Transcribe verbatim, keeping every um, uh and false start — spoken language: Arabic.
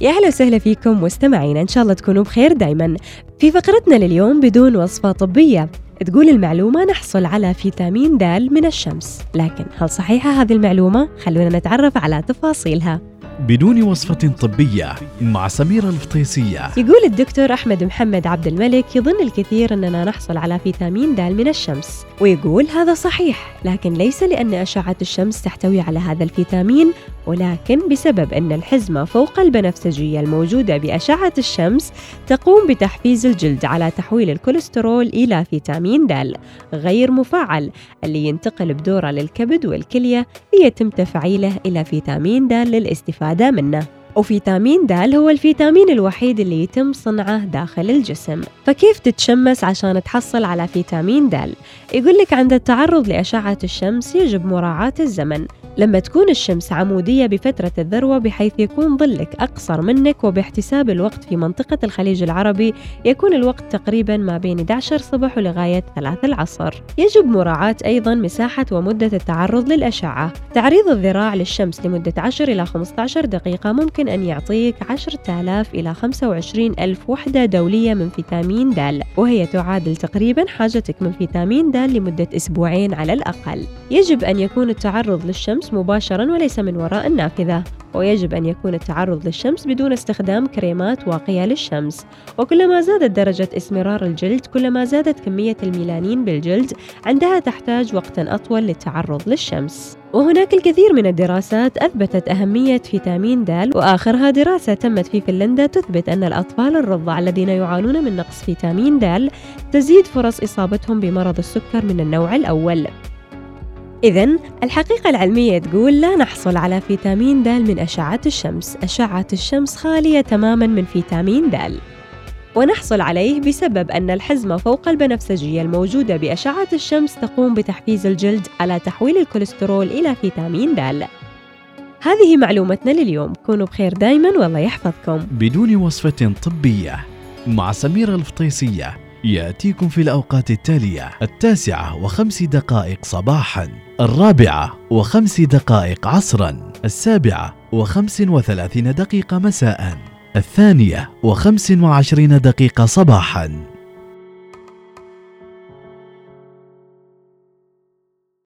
يا أهلا وسهلا فيكم مستمعينا، إن شاء الله تكونوا بخير دايما. في فقرتنا لليوم بدون وصفة طبية تقول المعلومة نحصل على فيتامين د من الشمس، لكن هل صحيحة هذه المعلومة؟ خلونا نتعرف على تفاصيلها. بدون وصفة طبية مع سميرة الفطيسية. يقول الدكتور أحمد محمد عبد الملك يظن الكثير أننا نحصل على فيتامين د من الشمس، ويقول هذا صحيح، لكن ليس لأن أشعة الشمس تحتوي على هذا الفيتامين، ولكن بسبب أن الحزمة فوق البنفسجية الموجودة بأشعة الشمس تقوم بتحفيز الجلد على تحويل الكوليسترول إلى فيتامين د غير مفعل، اللي ينتقل بدوره للكبد والكلية ليتم تفعيله إلى فيتامين د للاستفادة منه. وفيتامين د هو الفيتامين الوحيد اللي يتم صنعه داخل الجسم، فكيف تتشمس عشان تحصل على فيتامين د؟ يقول لك عند التعرض لأشعة الشمس يجب مراعاة الزمن. لما تكون الشمس عمودية بفترة الذروة بحيث يكون ظلك أقصر منك، وباحتساب الوقت في منطقة الخليج العربي يكون الوقت تقريبا ما بين إحدى عشر صباح ولغاية ثلاثة العصر. يجب مراعاة أيضا مساحة ومدة التعرض للأشعة. تعريض الذراع للشمس لمدة عشر إلى خمسة عشر دقيقة ممكن أن يعطيك عشرة آلاف إلى خمسة وعشرين ألف وحدة دولية من فيتامين د، وهي تعادل تقريبا حاجتك من فيتامين د لمدة أسبوعين على الأقل. يجب أن يكون التعرض للشمس مباشرا وليس من وراء النافذة، ويجب أن يكون التعرض للشمس بدون استخدام كريمات واقية للشمس. وكلما زادت درجة إسمرار الجلد كلما زادت كمية الميلانين بالجلد، عندها تحتاج وقتا أطول للتعرض للشمس. وهناك الكثير من الدراسات أثبتت أهمية فيتامين د، وآخرها دراسة تمت في فنلندا تثبت أن الأطفال الرضع الذين يعانون من نقص فيتامين د تزيد فرص إصابتهم بمرض السكر من النوع الأول. إذن الحقيقة العلمية تقول لا نحصل على فيتامين د من أشعة الشمس. أشعة الشمس خالية تماماً من فيتامين د، ونحصل عليه بسبب أن الحزمة فوق البنفسجية الموجودة بأشعة الشمس تقوم بتحفيز الجلد على تحويل الكوليسترول إلى فيتامين د. هذه معلومتنا لليوم، كونوا بخير دايماً والله يحفظكم. بدون وصفة طبية مع سميرة الفطيسية يأتيكم في الأوقات التالية: التاسعة وخمس دقائق صباحاً، الرابعة وخمس دقائق عصراً، السابعة وخمس وثلاثين دقيقة مساءً، الثانية وخمس وعشرين دقيقة صباحاً.